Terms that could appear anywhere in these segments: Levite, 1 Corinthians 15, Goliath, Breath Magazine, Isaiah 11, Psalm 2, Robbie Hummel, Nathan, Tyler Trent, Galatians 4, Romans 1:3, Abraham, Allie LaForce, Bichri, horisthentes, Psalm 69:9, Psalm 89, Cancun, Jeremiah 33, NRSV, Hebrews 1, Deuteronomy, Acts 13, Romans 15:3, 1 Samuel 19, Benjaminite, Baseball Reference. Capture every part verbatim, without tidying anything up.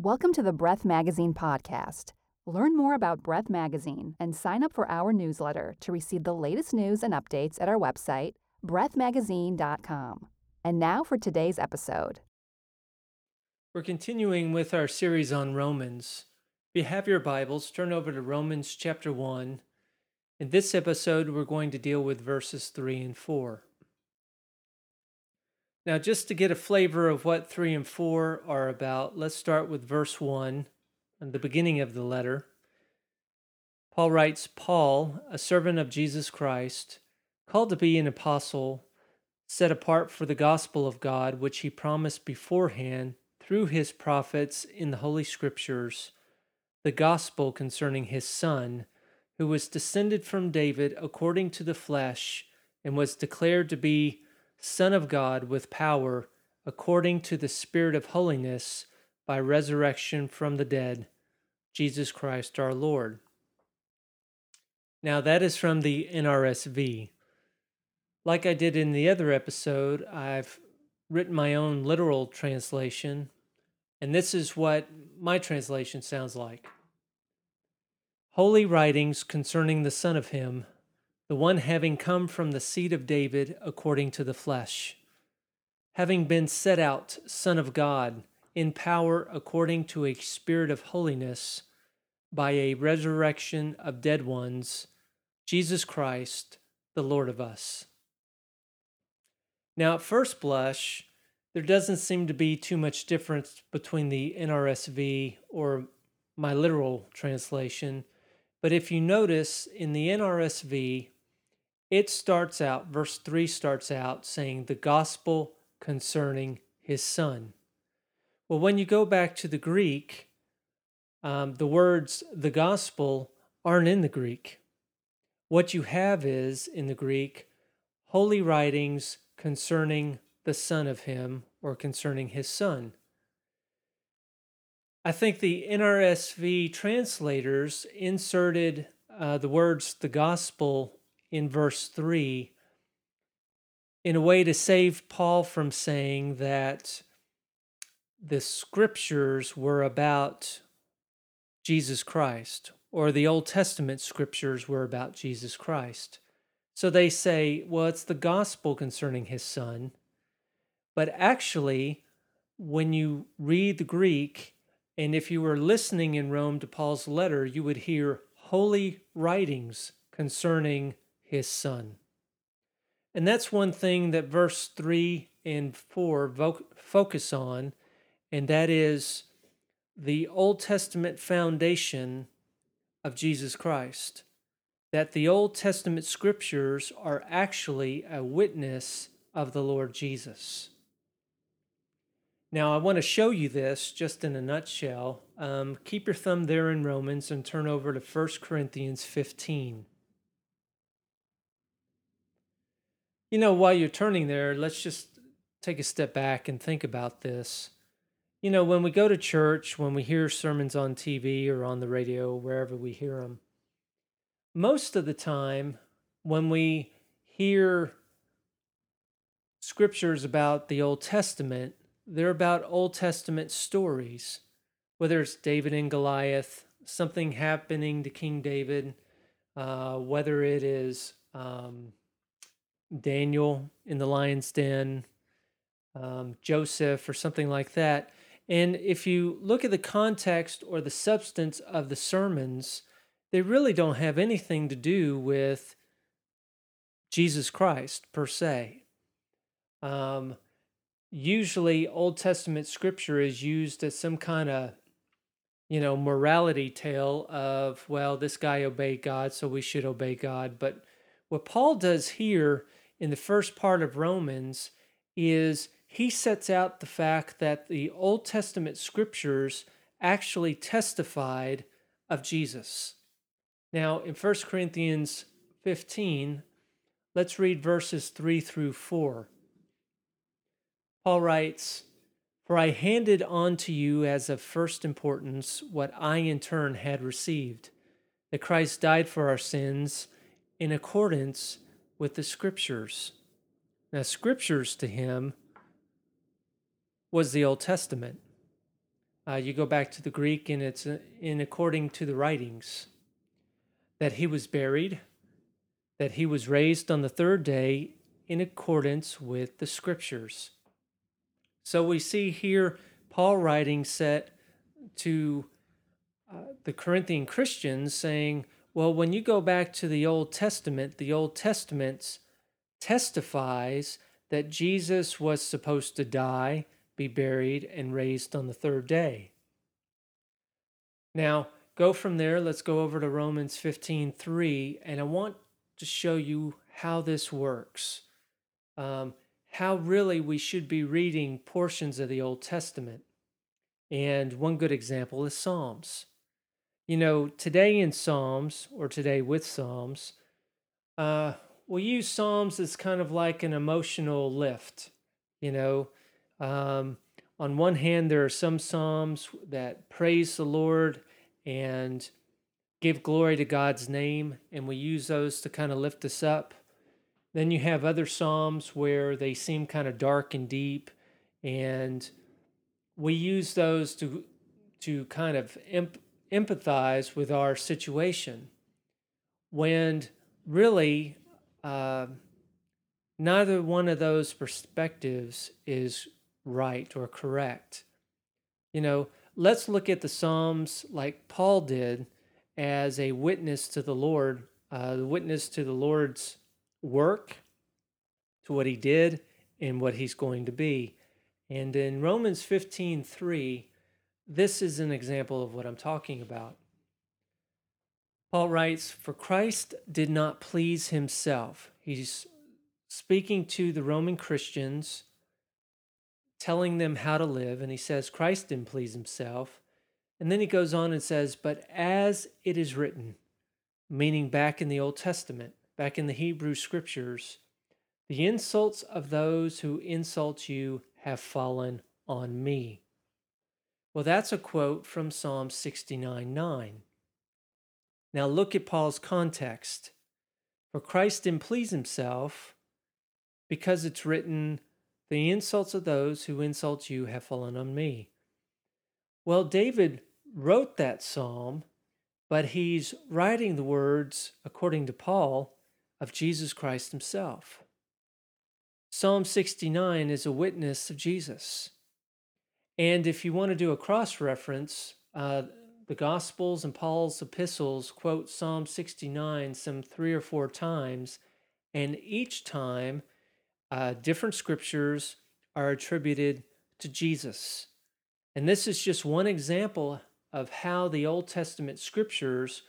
Welcome to the Breath Magazine podcast. Learn more about Breath Magazine and sign up for our newsletter to receive the latest news and updates at our website, breath magazine dot com. And now for today's episode. We're continuing with our series on Romans. If you have your Bibles, turn over to Romans chapter one. In this episode, we're going to deal with verses three and four. Now, just to get a flavor of what three and four are about, let's start with verse one and the beginning of the letter. Paul writes, Paul, a servant of Jesus Christ, called to be an apostle, set apart for the gospel of God, which he promised beforehand through his prophets in the Holy Scriptures, the gospel concerning his Son, who was descended from David according to the flesh and was declared to be Son of God with power, according to the Spirit of holiness, by resurrection from the dead, Jesus Christ our Lord. Now that is from the N R S V. Like I did in the other episode, I've written my own literal translation, and this is what my translation sounds like. Holy writings concerning the Son of Him, the one having come from the seed of David according to the flesh, having been set out Son of God in power according to a spirit of holiness by a resurrection of dead ones, Jesus Christ, the Lord of us. Now at first blush, there doesn't seem to be too much difference between the N R S V or my literal translation, but if you notice in the N R S V, it starts out, verse three starts out saying the gospel concerning his Son. Well, when you go back to the Greek, um, the words the gospel aren't in the Greek. What you have is, in the Greek, holy writings concerning the Son of Him, or concerning his Son. I think the N R S V translators inserted uh, the words, the gospel, in verse three in a way to save Paul from saying that the scriptures were about Jesus Christ, or the Old Testament scriptures were about Jesus Christ. So they say, well, it's the gospel concerning his Son. But actually, when you read the Greek, and if you were listening in Rome to Paul's letter, you would hear holy writings concerning his Son. And that's one thing that verse three and four vo- focus on, and that is the Old Testament foundation of Jesus Christ, that the Old Testament scriptures are actually a witness of the Lord Jesus. Now, I want to show you this just in a nutshell. Um, keep your thumb there in Romans and turn over to First Corinthians fifteen. You know, while you're turning there, let's just take a step back and think about this. You know, when we go to church, when we hear sermons on T V or on the radio, wherever we hear them, most of the time when we hear scriptures about the Old Testament, they're about Old Testament stories, whether it's David and Goliath, something happening to King David, uh, whether it is um, Daniel in the lion's den, um, Joseph, or something like that. And if you look at the context or the substance of the sermons, they really don't have anything to do with Jesus Christ, per se. Um... Usually, Old Testament scripture is used as some kind of, you know, morality tale of, well, this guy obeyed God, so we should obey God. But what Paul does here in the first part of Romans is he sets out the fact that the Old Testament scriptures actually testified of Jesus. Now, in First Corinthians fifteen, let's read verses three through four. Paul writes, For I handed on to you as of first importance what I in turn had received, that Christ died for our sins in accordance with the Scriptures. Now, Scriptures to him was the Old Testament. Uh, you go back to the Greek, and it's in according to the writings, that he was buried, that he was raised on the third day in accordance with the Scriptures. So we see here Paul writing set to uh, the Corinthian Christians saying, well, when you go back to the Old Testament, the Old Testament testifies that Jesus was supposed to die, be buried, and raised on the third day. Now, go from there. Let's go over to Romans fifteen three, and I want to show you how this works, um, how really we should be reading portions of the Old Testament. And one good example is Psalms. You know, today in Psalms, or today with Psalms, uh, we use Psalms as kind of like an emotional lift, you know. Um, on one hand, there are some Psalms that praise the Lord and give glory to God's name, and we use those to kind of lift us up. Then you have other Psalms where they seem kind of dark and deep, and we use those to to kind of em- empathize with our situation, when really uh, neither one of those perspectives is right or correct. You know, let's look at the Psalms like Paul did as a witness to the Lord, uh, the witness to the Lord's work, to what he did, and what he's going to be. And in Romans fifteen three, this is an example of what I'm talking about. Paul writes, "For Christ did not please himself." He's speaking to the Roman Christians, telling them how to live, and he says Christ didn't please himself. And then he goes on and says, "But as it is written," meaning back in the Old Testament, back in the Hebrew Scriptures, "the insults of those who insult you have fallen on me." Well, that's a quote from Psalm sixty-nine nine. Now look at Paul's context. "For Christ didn't please himself, because it's written, the insults of those who insult you have fallen on me." Well, David wrote that psalm, but he's writing the words, according to Paul, of Jesus Christ himself. Psalm sixty-nine is a witness of Jesus. And if you want to do a cross-reference, uh, the Gospels and Paul's epistles quote Psalm sixty-nine some three or four times, and each time Uh, different scriptures are attributed to Jesus. And this is just one example of how the Old Testament scriptures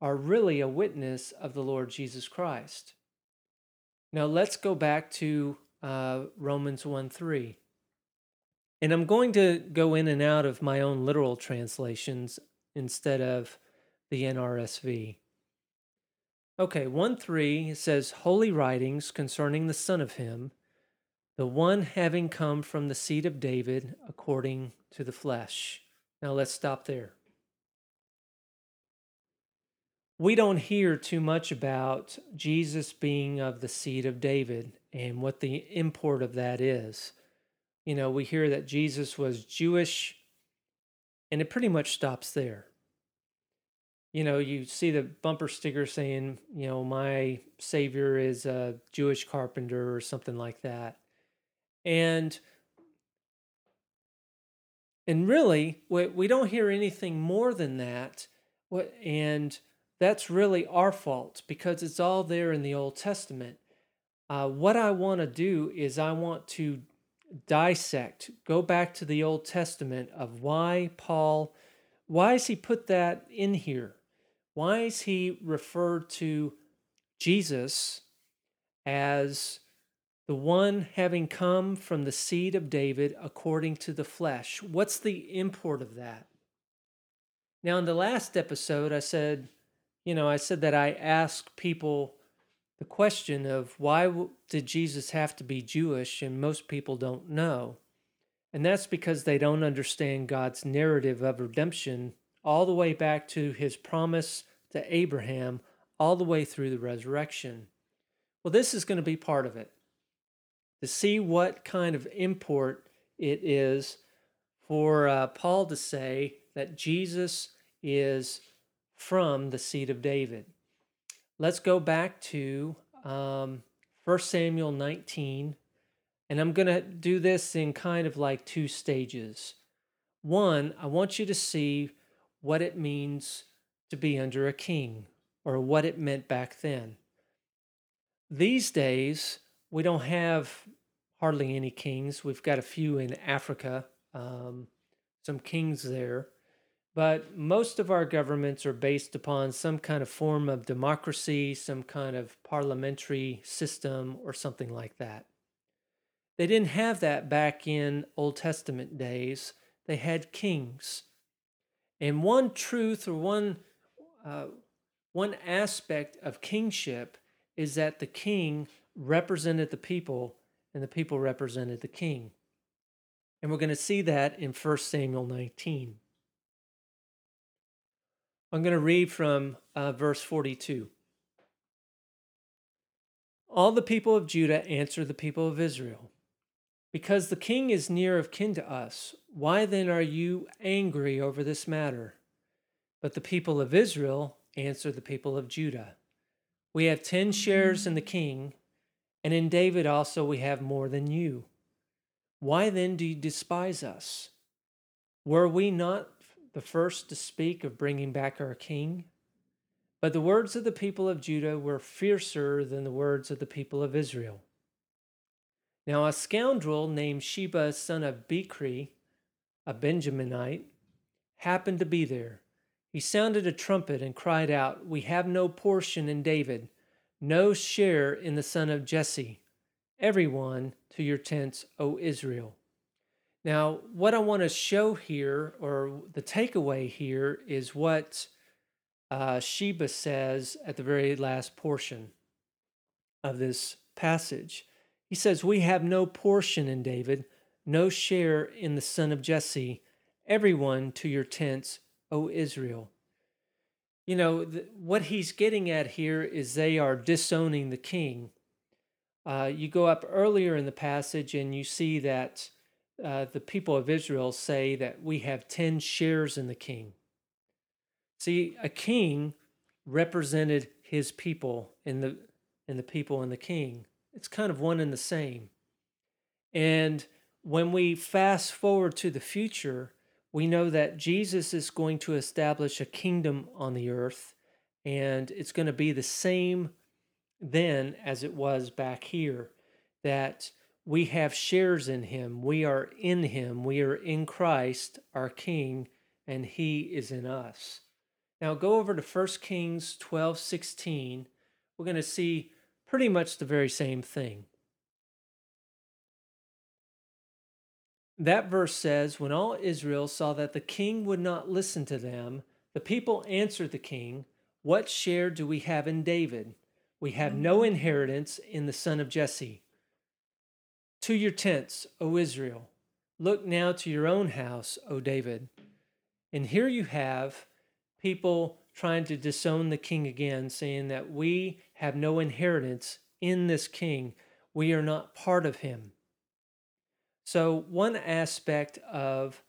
are really a witness of the Lord Jesus Christ. Now let's go back to uh, Romans one three. And I'm going to go in and out of my own literal translations instead of the N R S V. Okay, one three says, "Holy writings concerning the Son of Him, the one having come from the seed of David according to the flesh." Now let's stop there. We don't hear too much about Jesus being of the seed of David and what the import of that is. You know, we hear that Jesus was Jewish, and it pretty much stops there. You know, you see the bumper sticker saying, you know, "My Savior is a Jewish carpenter," or something like that. And and really, we, we don't hear anything more than that. And that's really our fault, because it's all there in the Old Testament. Uh, what I want to do is I want to dissect, go back to the Old Testament of why Paul, why has he put that in here? Why is he referred to Jesus as the one having come from the seed of David according to the flesh? What's the import of that? Now, in the last episode, I said, you know, I said that I asked people the question of why did Jesus have to be Jewish, and most people don't know. And that's because they don't understand God's narrative of redemption all the way back to his promise to Abraham, all the way through the resurrection. Well, this is going to be part of it, to see what kind of import it is for uh, Paul to say that Jesus is from the seed of David. Let's go back to um, First Samuel nineteen, and I'm going to do this in kind of like two stages. One, I want you to see what it means to be under a king, or what it meant back then. These days, we don't have hardly any kings. We've got a few in Africa, um, some kings there. But most of our governments are based upon some kind of form of democracy, some kind of parliamentary system, or something like that. They didn't have that back in Old Testament days. They had kings. And one truth, or one, uh, one aspect of kingship is that the king represented the people, and the people represented the king. And we're going to see that in First Samuel nineteen. I'm going to read from uh, verse forty-two. All the people of Judah answered the people of Israel, "Because the king is near of kin to us, why then are you angry over this matter?" But the people of Israel answered the people of Judah, "We have ten shares in the king, and in David also we have more than you. Why then do you despise us? Were we not the first to speak of bringing back our king?" But the words of the people of Judah were fiercer than the words of the people of Israel. Now a scoundrel named Sheba, son of Bichri, a Benjaminite, happened to be there. He sounded a trumpet and cried out, "We have no portion in David, no share in the son of Jesse. Everyone to your tents, O Israel." Now, what I want to show here, or the takeaway here, is what uh, Sheba says at the very last portion of this passage. He says, "We have no portion in David, no share in the son of Jesse. Everyone to your tents, O Israel." You know, th- what he's getting at here is they are disowning the king. Uh, you go up earlier in the passage and you see that Uh, the people of Israel say that we have ten shares in the king. See, a king represented his people, and the and the people and the king. It's kind of one and the same. And when we fast forward to the future, we know that Jesus is going to establish a kingdom on the earth, and it's going to be the same then as it was back here, that we have shares in him. We are in him. We are in Christ, our King, and he is in us. Now go over to First Kings twelve sixteen. We're going to see pretty much the very same thing. That verse says, "When all Israel saw that the king would not listen to them, the people answered the king, 'What share do we have in David? We have no inheritance in the son of Jesse. To your tents, O Israel. Look now to your own house, O David.'" And here you have people trying to disown the king again, saying that we have no inheritance in this king. We are not part of him. So one aspect of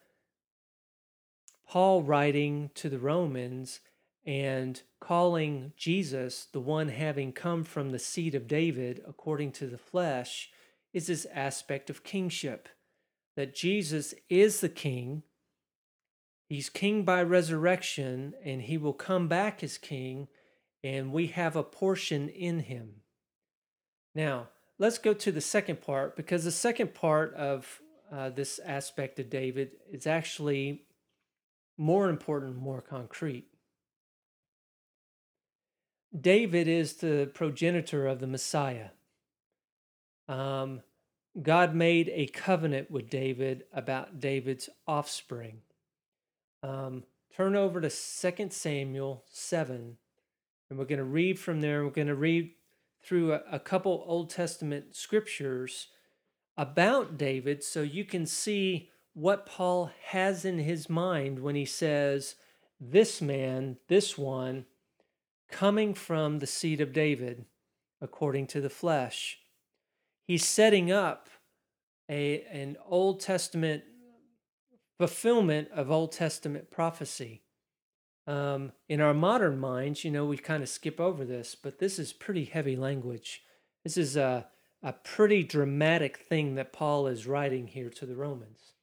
Paul writing to the Romans and calling Jesus the one having come from the seed of David according to the flesh is this aspect of kingship, that Jesus is the king. He's king by resurrection, and he will come back as king, and we have a portion in him. Now, let's go to the second part, because the second part of uh, this aspect of David is actually more important, more concrete. David is the progenitor of the Messiah. Um, God made a covenant with David about David's offspring. Um, turn over to Second Samuel seven, and we're going to read from there. We're going to read through a, a couple Old Testament scriptures about David so you can see what Paul has in his mind when he says, this man, this one, coming from the seed of David, according to the flesh. He's setting up a an Old Testament fulfillment of Old Testament prophecy. Um, in our modern minds, you know, we kind of skip over this, but this is pretty heavy language. This is a, a pretty dramatic thing that Paul is writing here to the Romans.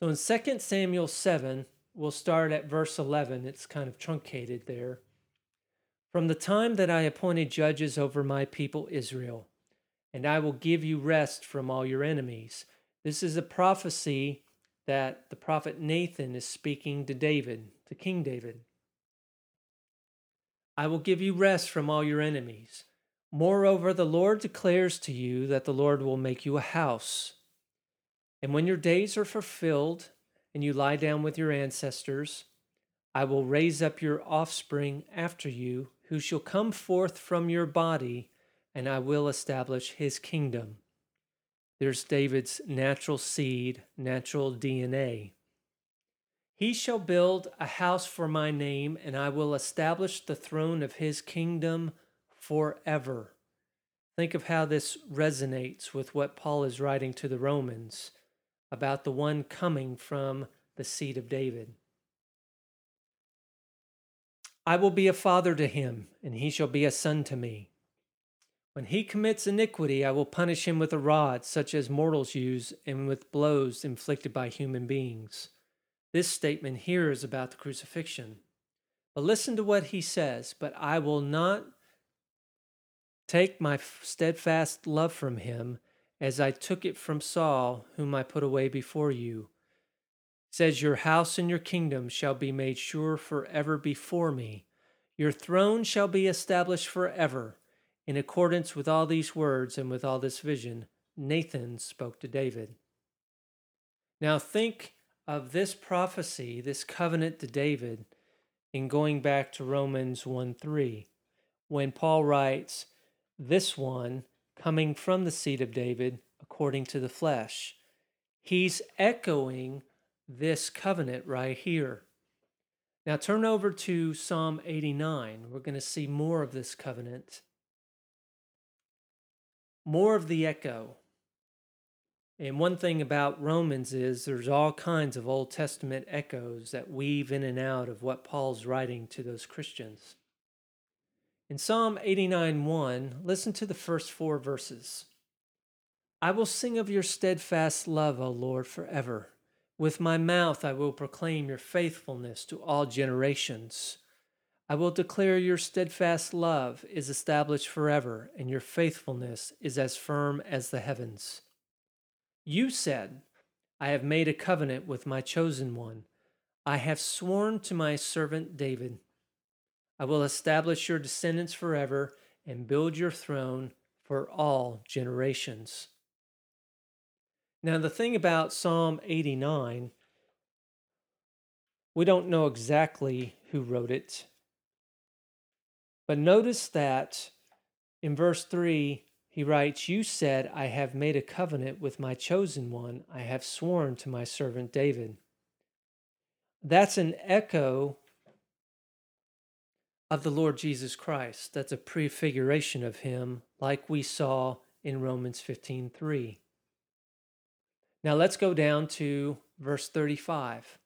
So in Second Samuel seven, we'll start at verse eleven. It's kind of truncated there. From the time that I appointed judges over my people Israel, and I will give you rest from all your enemies. This is a prophecy that the prophet Nathan is speaking to David, to King David. I will give you rest from all your enemies. Moreover, the Lord declares to you that the Lord will make you a house. And when your days are fulfilled and you lie down with your ancestors, I will raise up your offspring after you, who shall come forth from your body, and I will establish his kingdom. There's David's natural seed, natural D N A. He shall build a house for my name, and I will establish the throne of his kingdom forever. Think of how this resonates with what Paul is writing to the Romans about the one coming from the seed of David. I will be a father to him, and he shall be a son to me. When he commits iniquity, I will punish him with a rod, such as mortals use, and with blows inflicted by human beings. This statement here is about the crucifixion. But listen to what he says, but I will not take my steadfast love from him, as I took it from Saul, whom I put away before you. It says, your house and your kingdom shall be made sure forever before me. Your throne shall be established forever. In accordance with all these words and with all this vision, Nathan spoke to David. Now think of this prophecy, this covenant to David, in going back to Romans one three, when Paul writes, this one coming from the seed of David according to the flesh. He's echoing this covenant right here. Now turn over to Psalm eighty-nine. We're going to see more of this covenant. More of the echo. And one thing about Romans is there's all kinds of Old Testament echoes that weave in and out of what Paul's writing to those Christians. In Psalm eighty-nine one, listen to the first four verses. I will sing of your steadfast love, O Lord, forever. With my mouth I will proclaim your faithfulness to all generations. I will declare your steadfast love is established forever, and your faithfulness is as firm as the heavens. You said, I have made a covenant with my chosen one. I have sworn to my servant David. I will establish your descendants forever and build your throne for all generations. Now, the thing about Psalm eighty-nine, we don't know exactly who wrote it. But notice that in verse three, he writes, you said, I have made a covenant with my chosen one. I have sworn to my servant David. That's an echo of the Lord Jesus Christ. That's a prefiguration of him, like we saw in Romans fifteen three. Now let's go down to verse thirty-five.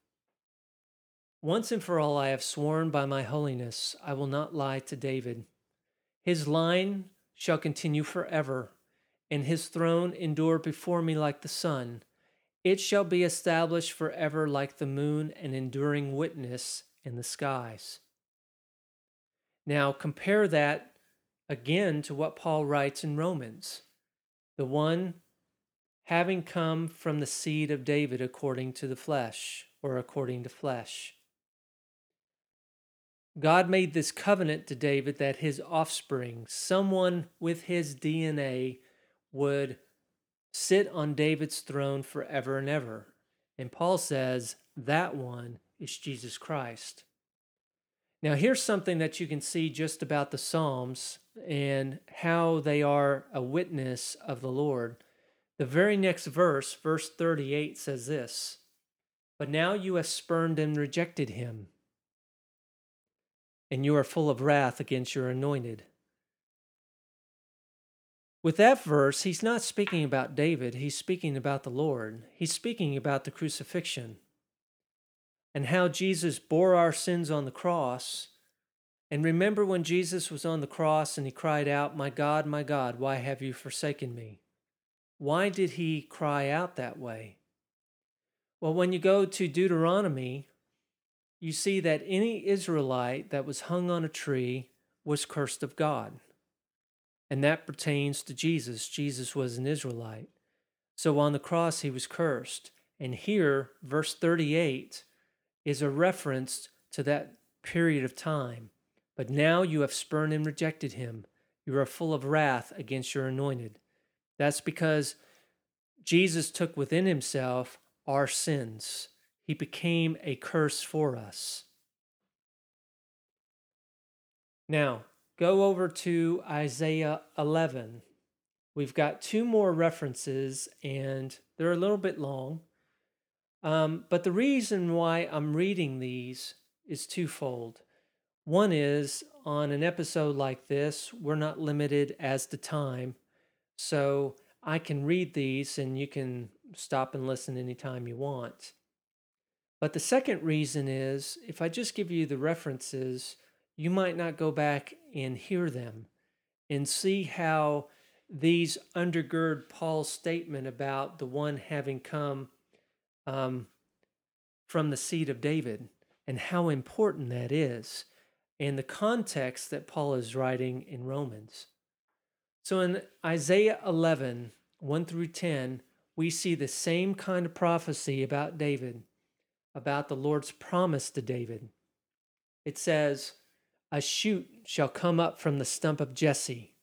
Once and for all I have sworn by my holiness, I will not lie to David. His line shall continue forever, and his throne endure before me like the sun. It shall be established forever like the moon, an enduring witness in the skies. Now compare that again to what Paul writes in Romans, the one having come from the seed of David according to the flesh, or according to flesh. God made this covenant to David that his offspring, someone with his D N A, would sit on David's throne forever and ever. And Paul says that one is Jesus Christ. Now here's something that you can see just about the Psalms and how they are a witness of the Lord. The very next verse, verse thirty-eight, says this, but now you have spurned and rejected him, and you are full of wrath against your anointed. With that verse, he's not speaking about David, he's speaking about the Lord. He's speaking about the crucifixion and how Jesus bore our sins on the cross. And remember when Jesus was on the cross and he cried out, "My God, my God, why have you forsaken me?" Why did he cry out that way? Well, when you go to Deuteronomy, you see that any Israelite that was hung on a tree was cursed of God. And that pertains to Jesus. Jesus was an Israelite. So on the cross, he was cursed. And here, verse thirty-eight is a reference to that period of time. But now you have spurned and rejected him. You are full of wrath against your anointed. That's because Jesus took within himself our sins. He became a curse for us. Now, go over to Isaiah eleven. We've got two more references, and they're a little bit long. Um, but the reason why I'm reading these is twofold. One is, on an episode like this, we're not limited as to time, so I can read these, and you can stop and listen anytime you want. But the second reason is, if I just give you the references, you might not go back and hear them and see how these undergird Paul's statement about the one having come um, from the seed of David and how important that is and the context that Paul is writing in Romans. So in Isaiah eleven, one through ten, we see the same kind of prophecy about David, about the Lord's promise to David. It says, "A shoot shall come up from the stump of Jesse,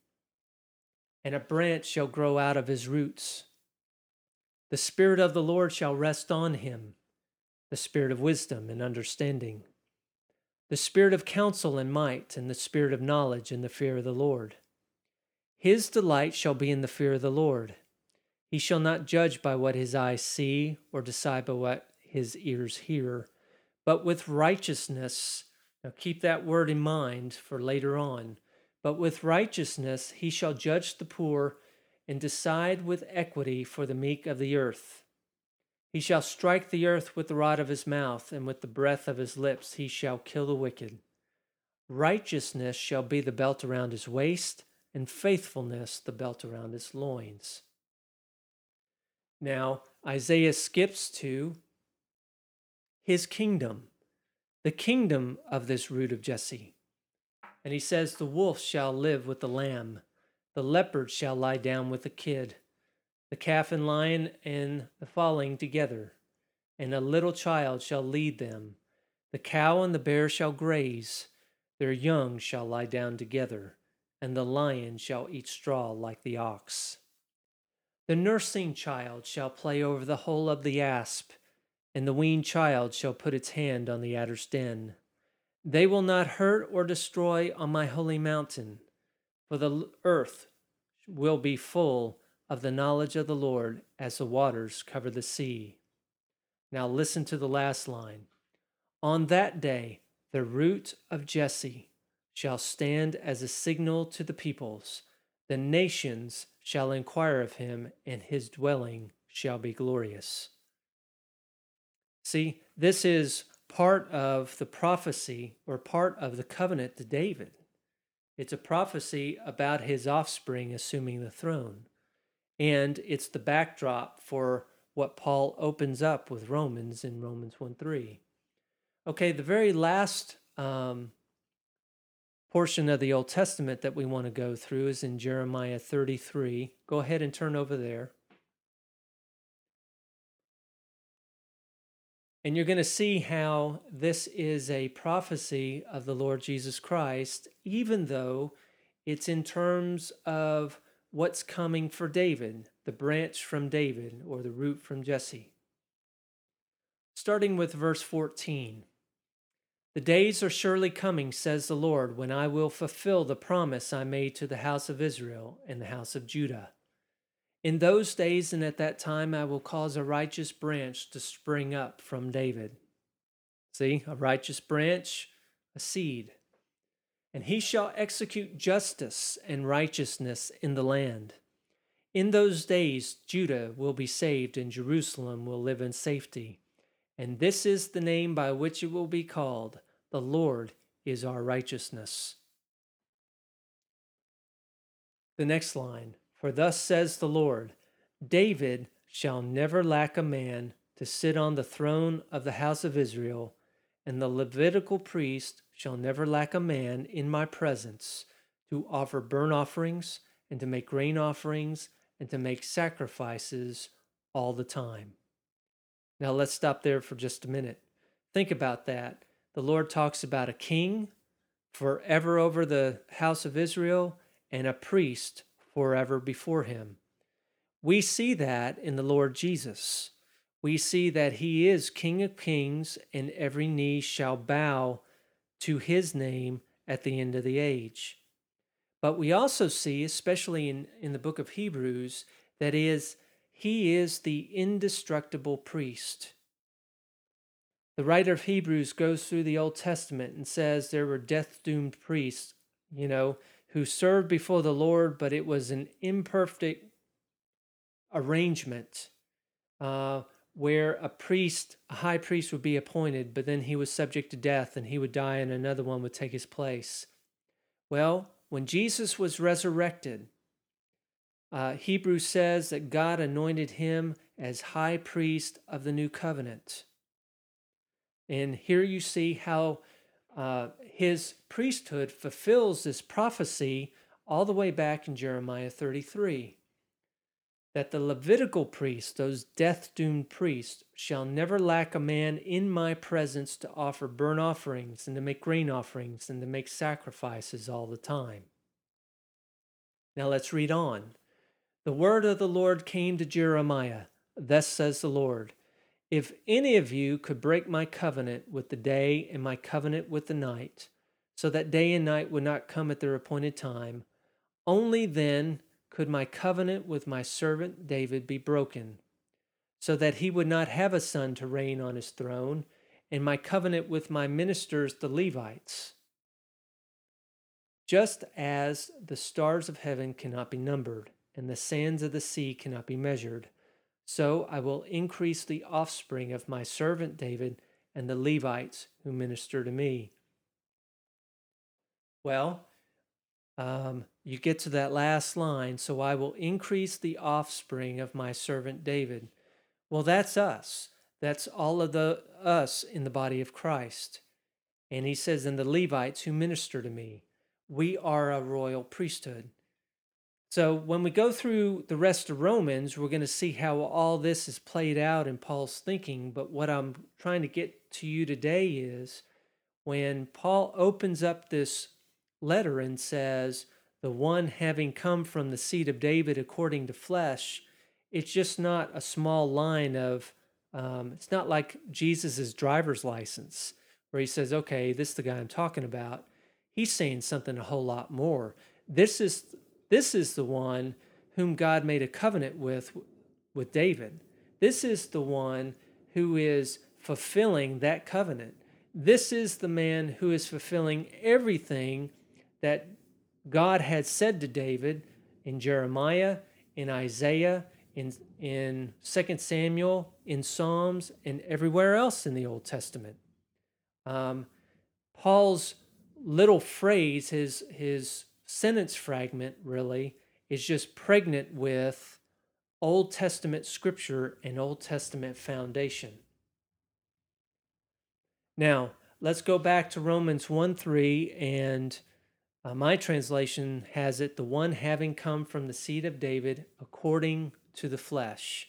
and a branch shall grow out of his roots. The Spirit of the Lord shall rest on him, the Spirit of wisdom and understanding, the Spirit of counsel and might, and the Spirit of knowledge and the fear of the Lord. His delight shall be in the fear of the Lord. He shall not judge by what his eyes see, or decide by what his ears hear, but with righteousness..." Now keep that word in mind for later on. "But with righteousness he shall judge the poor and decide with equity for the meek of the earth. He shall strike the earth with the rod of his mouth, and with the breath of his lips he shall kill the wicked. Righteousness shall be the belt around his waist, and faithfulness the belt around his loins." Now Isaiah skips to his kingdom, the kingdom of this root of Jesse. And he says, "The wolf shall live with the lamb, the leopard shall lie down with the kid, the calf and lion and the fawling together, and a little child shall lead them. The cow and the bear shall graze, their young shall lie down together, and the lion shall eat straw like the ox. The nursing child shall play over the hole of the asp, and the weaned child shall put its hand on the adder's den. They will not hurt or destroy on my holy mountain, for the earth will be full of the knowledge of the Lord as the waters cover the sea." Now listen to the last line. "On that day, the root of Jesse shall stand as a signal to the peoples. The nations shall inquire of him, and his dwelling shall be glorious." See, this is part of the prophecy or part of the covenant to David. It's a prophecy about his offspring assuming the throne. And it's the backdrop for what Paul opens up with Romans in Romans one three. Okay, the very last um, portion of the Old Testament that we want to go through is in Jeremiah thirty-three. Go ahead and turn over there. And you're going to see how this is a prophecy of the Lord Jesus Christ, even though it's in terms of what's coming for David, the branch from David, or the root from Jesse. Starting with verse fourteen. "The days are surely coming, says the Lord, when I will fulfill the promise I made to the house of Israel and the house of Judah. In those days and at that time, I will cause a righteous branch to spring up from David." See, a righteous branch, a seed. "And he shall execute justice and righteousness in the land. In those days, Judah will be saved and Jerusalem will live in safety. And this is the name by which it will be called, the Lord is our righteousness. The next line, for thus says the Lord, David shall never lack a man to sit on the throne of the house of Israel, and the Levitical priest shall never lack a man in my presence to offer burnt offerings and to make grain offerings and to make sacrifices all the time. Now let's stop there for just a minute. Think about that. The Lord talks about a king forever over the house of Israel and a priest forever before him. We see that in the Lord Jesus. We see that he is King of Kings, and every knee shall bow to his name at the end of the age. But we also see, especially in, in the book of Hebrews, that is, he is the indestructible priest. The writer of Hebrews goes through the Old Testament and says there were death-doomed priests, you know, who served before the Lord, but it was an imperfect arrangement uh, where a priest, a high priest would be appointed, but then he was subject to death and he would die and another one would take his place. Well, when Jesus was resurrected, uh, Hebrews says that God anointed him as high priest of the new covenant. And here you see how uh, his priesthood fulfills this prophecy all the way back in Jeremiah thirty-three. That the Levitical priests, those death-doomed priests, shall never lack a man in my presence to offer burnt offerings and to make grain offerings and to make sacrifices all the time. Now let's read on. The word of the Lord came to Jeremiah. Thus says the Lord, if any of you could break my covenant with the day and my covenant with the night, so that day and night would not come at their appointed time, only then could my covenant with my servant David be broken, so that he would not have a son to reign on his throne, and my covenant with my ministers, the Levites. Just as the stars of heaven cannot be numbered, and the sands of the sea cannot be measured, so I will increase the offspring of my servant David and the Levites who minister to me. Well, Um, you get to that last line, so I will increase the offspring of my servant David. Well, that's us. That's all of the us in the body of Christ. And he says, and the Levites who minister to me, we are a royal priesthood. So when we go through the rest of Romans, we're going to see how all this is played out in Paul's thinking. But what I'm trying to get to you today is when Paul opens up this letter and says, the one having come from the seed of David according to flesh, it's just not a small line of, um, it's not like Jesus' driver's license where he says, okay, this is the guy I'm talking about. He's saying something a whole lot more. This is this is the one whom God made a covenant with, with David. This is the one who is fulfilling that covenant. This is the man who is fulfilling everything that God had said to David in Jeremiah, in Isaiah, in, in Second Samuel, in Psalms, and everywhere else in the Old Testament. Um, Paul's little phrase, his, his sentence fragment really, is just pregnant with Old Testament scripture and Old Testament foundation. Now, let's go back to Romans one three, and uh, my translation has it, the one having come from the seed of David according to the flesh.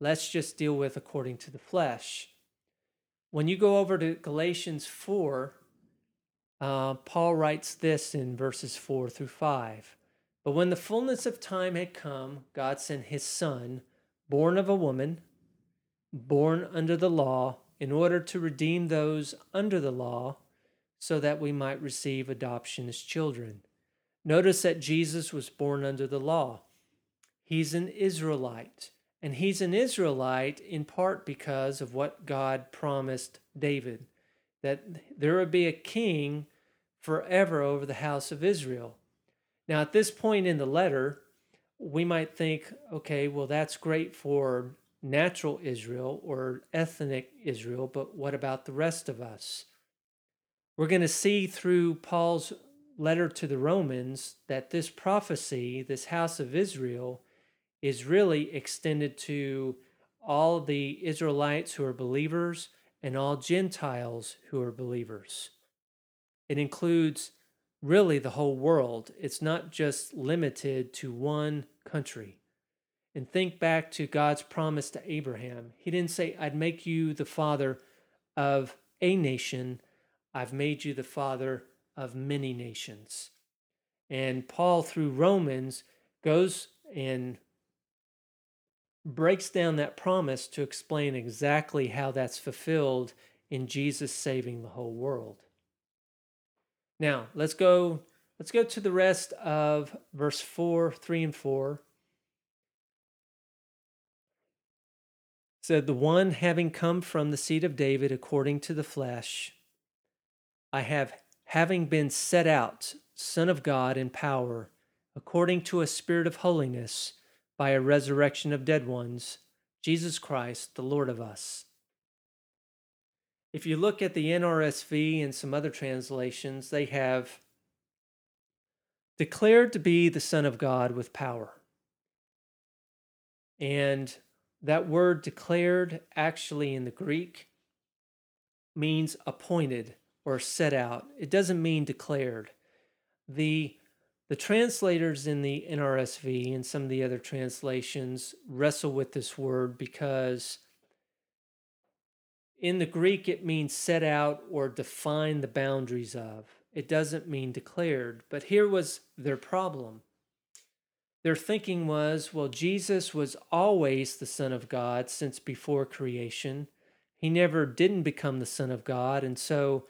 Let's just deal with according to the flesh. When you go over to Galatians four, uh, Paul writes this in verses four through five. But when the fullness of time had come, God sent his son, born of a woman, born under the law, in order to redeem those under the law, so that we might receive adoption as children. Notice that Jesus was born under the law. He's an Israelite, and he's an Israelite in part because of what God promised David, that there would be a king forever over the house of Israel. Now, at this point in the letter, we might think, okay, well, that's great for natural Israel or ethnic Israel, but what about the rest of us? We're going to see through Paul's letter to the Romans that this prophecy, this house of Israel, is really extended to all the Israelites who are believers and all Gentiles who are believers. It includes really the whole world. It's not just limited to one country. And think back to God's promise to Abraham. He didn't say, I'd make you the father of a nation. I've made you the father of many nations. And Paul, through Romans, goes and breaks down that promise to explain exactly how that's fulfilled in Jesus saving the whole world. Now, let's go let's go to the rest of verse four, three, and four. It said, the one having come from the seed of David according to the flesh, I have having been set out, Son of God in power, according to a spirit of holiness, by a resurrection of dead ones, Jesus Christ, the Lord of us. If you look at the N R S V and some other translations, they have declared to be the Son of God with power. And that word declared actually in the Greek means appointed or set out. It doesn't mean declared. The The translators in the N R S V and some of the other translations wrestle with this word because in the Greek it means set out or define the boundaries of. It doesn't mean declared. But here was their problem. Their thinking was, well, Jesus was always the Son of God since before creation. He never didn't become the Son of God. And so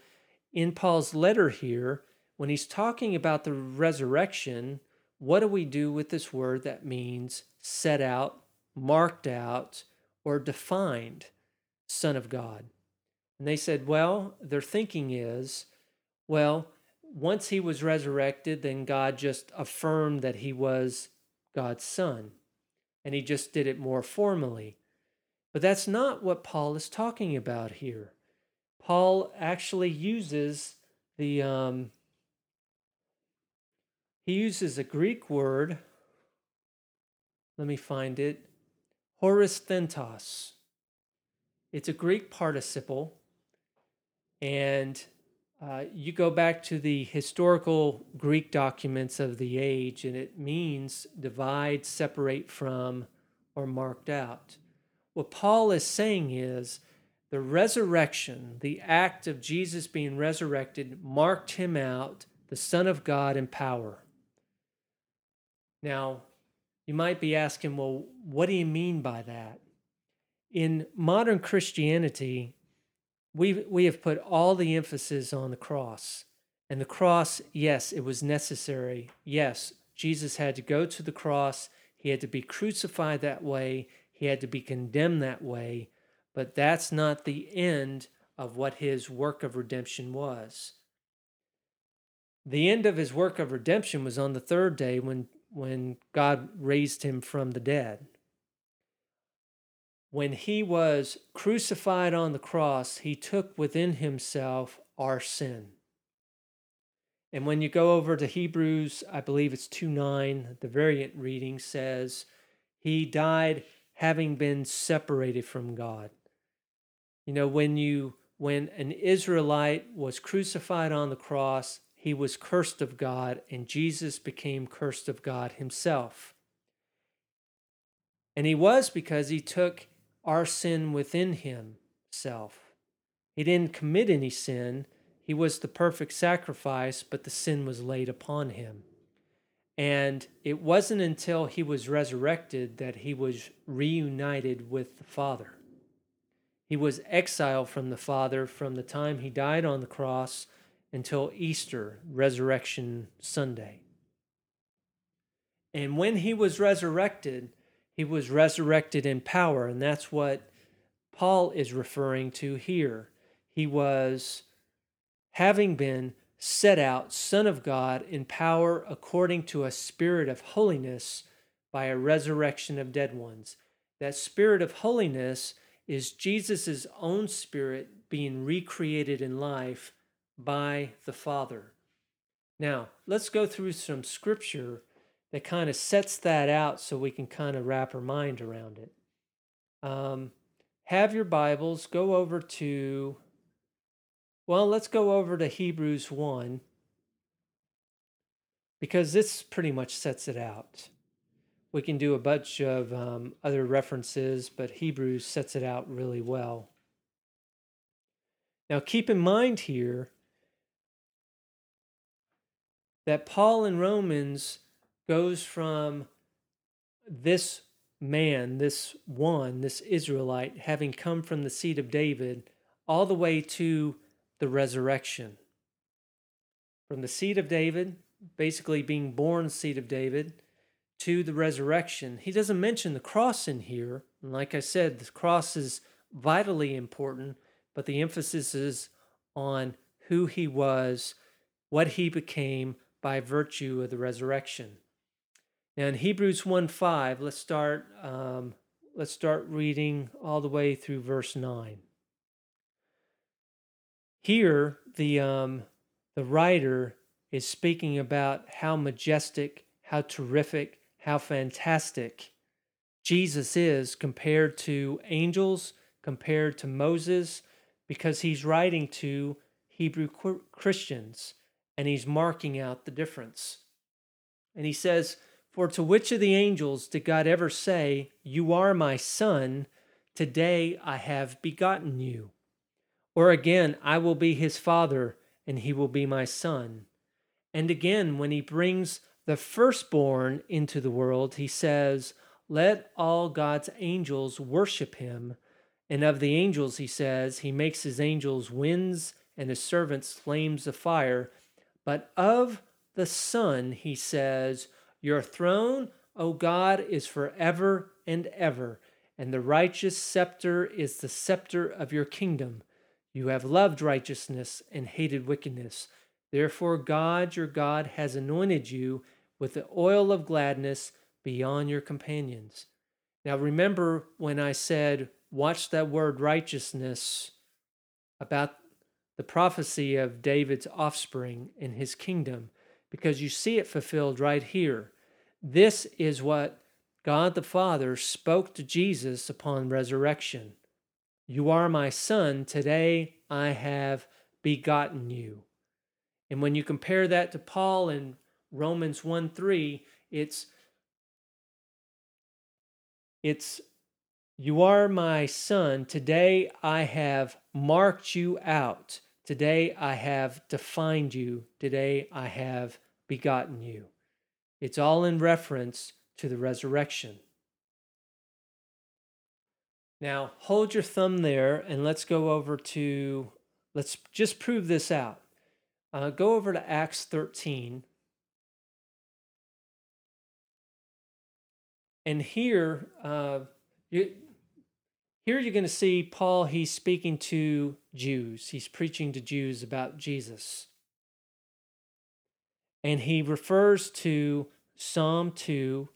in Paul's letter here, when he's talking about the resurrection, what do we do with this word that means set out, marked out, or defined Son of God? And they said, well, their thinking is, well, once he was resurrected, then God just affirmed that he was God's Son, and he just did it more formally. But that's not what Paul is talking about here. Paul actually uses the... Um, He uses a Greek word, let me find it, horisthentes. It's a Greek participle, and uh, you go back to the historical Greek documents of the age, and it means divide, separate from, or marked out. What Paul is saying is the resurrection, the act of Jesus being resurrected, marked him out, the Son of God in power. Now, you might be asking, well, what do you mean by that? In modern Christianity, we we have put all the emphasis on the cross. And the cross, yes, it was necessary. Yes, Jesus had to go to the cross. He had to be crucified that way. He had to be condemned that way. But that's not the end of what his work of redemption was. The end of his work of redemption was on the third day when when God raised him from the dead. When he was crucified on the cross, he took within himself our sin. And when you go over to Hebrews, I believe it's two nine, the variant reading says, he died having been separated from God. You know, when you when an Israelite was crucified on the cross, he was cursed of God, and Jesus became cursed of God himself. And he was because he took our sin within himself. He didn't commit any sin. He was the perfect sacrifice, but the sin was laid upon him. And it wasn't until he was resurrected that he was reunited with the Father. He was exiled from the Father from the time he died on the cross until Easter, Resurrection Sunday. And when he was resurrected, he was resurrected in power, and that's what Paul is referring to here. He was, having been set out, Son of God, in power according to a spirit of holiness by a resurrection of dead ones. That spirit of holiness is Jesus' own spirit being recreated in life by the Father. Now, let's go through some scripture that kind of sets that out so we can kind of wrap our mind around it. Um, have your Bibles, go over to, well, let's go over to Hebrews one, because this pretty much sets it out. We can do a bunch of um, other references, but Hebrews sets it out really well. Now, keep in mind here that Paul in Romans goes from this man, this one, this Israelite, having come from the seed of David, all the way to the resurrection. From the seed of David, basically being born seed of David, to the resurrection. He doesn't mention the cross in here. And like I said, the cross is vitally important, but the emphasis is on who he was, what he became by virtue of the resurrection. Now in Hebrews one five, let's start, um, let's start reading all the way through verse nine. Here, the, um, the writer is speaking about how majestic, how terrific, how fantastic Jesus is compared to angels, compared to Moses, because he's writing to Hebrew Christians, and he's marking out the difference. And he says, "For to which of the angels did God ever say, 'You are my son, today I have begotten you'? Or again, 'I will be his father, and he will be my son'? And again, when he brings the firstborn into the world, he says, 'Let all God's angels worship him.' And of the angels, he says, 'He makes his angels winds and his servants flames of fire.' But of the Son, he says, 'Your throne, O God, is forever and ever, and the righteous scepter is the scepter of your kingdom. You have loved righteousness and hated wickedness. Therefore God, your God, has anointed you with the oil of gladness beyond your companions.'" Now remember when I said, watch that word righteousness about the prophecy of David's offspring in his kingdom, because you see it fulfilled right here. This is what God the Father spoke to Jesus upon resurrection. "You are my son, today I have begotten you." And when you compare that to Paul in Romans one three, it's, it's, "You are my son, today I have marked you out. Today I have defined you. Today I have begotten you." It's all in reference to the resurrection. Now, hold your thumb there, and let's go over to, let's just prove this out. Uh, go over to Acts thirteen. And here, uh, you, here you're going to see Paul, he's speaking to Jews. He's preaching to Jews about Jesus. And he refers to Psalm two,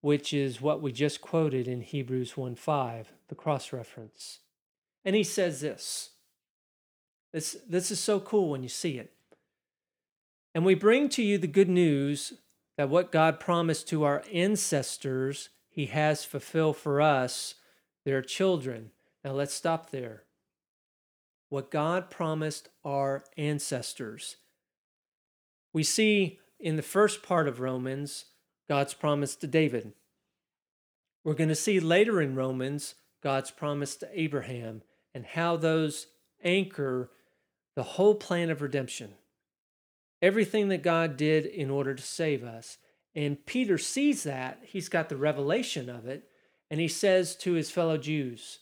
which is what we just quoted in Hebrews one five, the cross-reference. And he says this. This, this is so cool when you see it. "And we bring to you the good news that what God promised to our ancestors, he has fulfilled for us, their children." Now let's stop there. What God promised our ancestors. We see in the first part of Romans, God's promise to David. We're going to see later in Romans, God's promise to Abraham, and how those anchor the whole plan of redemption. Everything that God did in order to save us. And Peter sees that. He's got the revelation of it. And he says to his fellow Jews,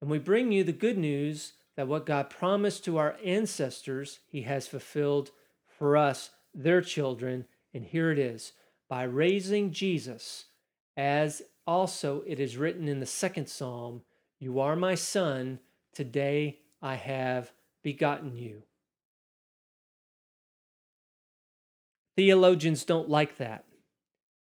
"And we bring you the good news that what God promised to our ancestors, he has fulfilled for us, their children." And here it is, "by raising Jesus, as also it is written in the second psalm, 'You are my son, today I have begotten you.'" Theologians don't like that,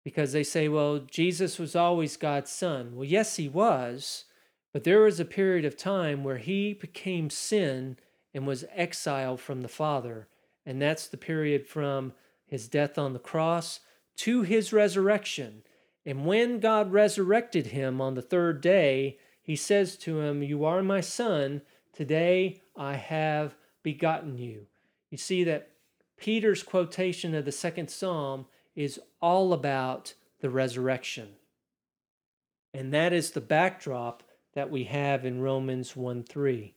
because they say, well, Jesus was always God's son. Well, yes, he was, but there was a period of time where he became sin and was exiled from the Father, and that's the period from his death on the cross to his resurrection. And when God resurrected him on the third day, he says to him, "You are my son, today I have begotten you." You see that Peter's quotation of the second psalm is all about the resurrection. And that is the backdrop that we have in Romans one three.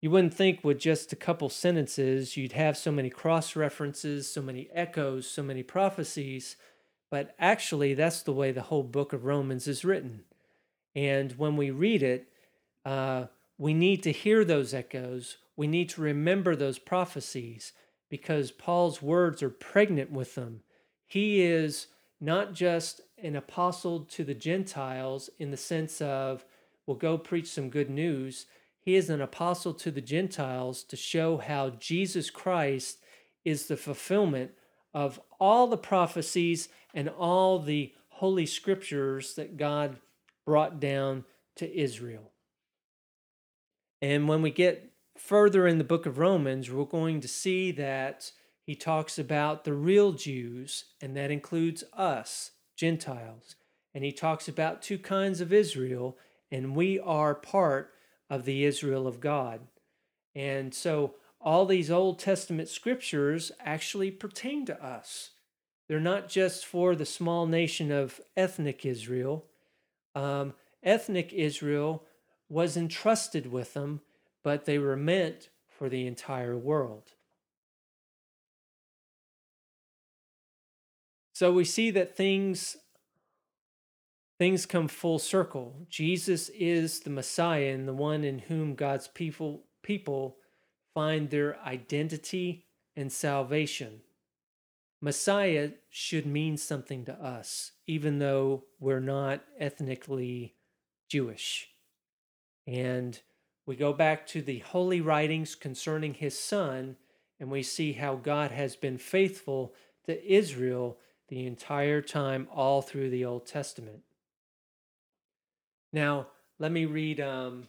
You wouldn't think with just a couple sentences you'd have so many cross-references, so many echoes, so many prophecies, but actually that's the way the whole book of Romans is written. And when we read it, uh, we need to hear those echoes. We need to remember those prophecies because Paul's words are pregnant with them. He is not just an apostle to the Gentiles in the sense of, well, go preach some good news. He is an apostle to the Gentiles to show how Jesus Christ is the fulfillment of all the prophecies and all the holy scriptures that God brought down to Israel. And when we get further in the book of Romans, we're going to see that he talks about the real Jews, and that includes us, Gentiles. And he talks about two kinds of Israel, and we are part of the Israel of God. And so all these Old Testament scriptures actually pertain to us. They're not just for the small nation of ethnic Israel. Um, ethnic Israel was entrusted with them, but they were meant for the entire world. So we see that things, things come full circle. Jesus is the Messiah and the one in whom God's people, people find their identity and salvation. Messiah should mean something to us, even though we're not ethnically Jewish. And we go back to the holy writings concerning his son, and we see how God has been faithful to Israel the entire time, all through the Old Testament. Now, let me read um,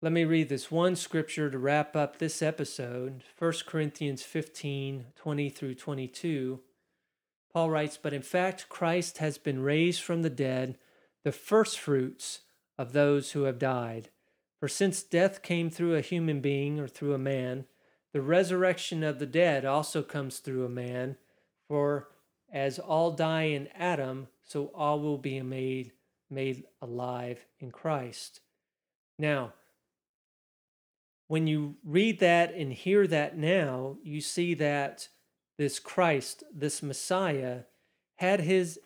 let me read this one scripture to wrap up this episode, First Corinthians fifteen, twenty through twenty-two. Paul writes, "But in fact, Christ has been raised from the dead, the firstfruits of those who have died. For since death came through a human being or through a man, the resurrection of the dead also comes through a man. For as all die in Adam, so all will be made, made alive in Christ." Now, when you read that and hear that now, you see that this Christ, this Messiah, had his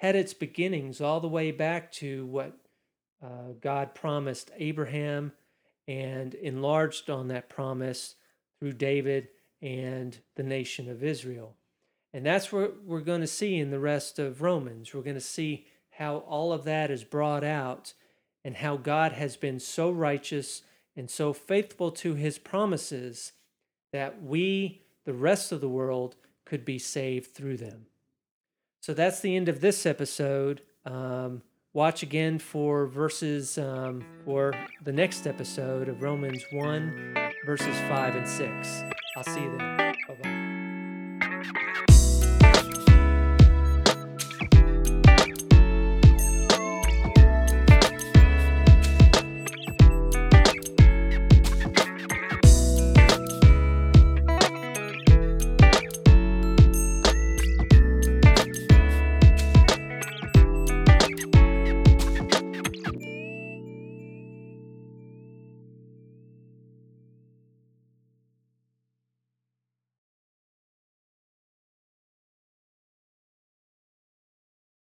had its beginnings all the way back to what uh, God promised Abraham and enlarged on that promise through David and the nation of Israel. And that's what we're going to see in the rest of Romans. We're going to see how all of that is brought out and how God has been so righteous and so faithful to his promises that we, the rest of the world, could be saved through them. So that's the end of this episode. Um, watch again for verses um, for the next episode of Romans one, verses five and six. I'll see you then. Bye-bye.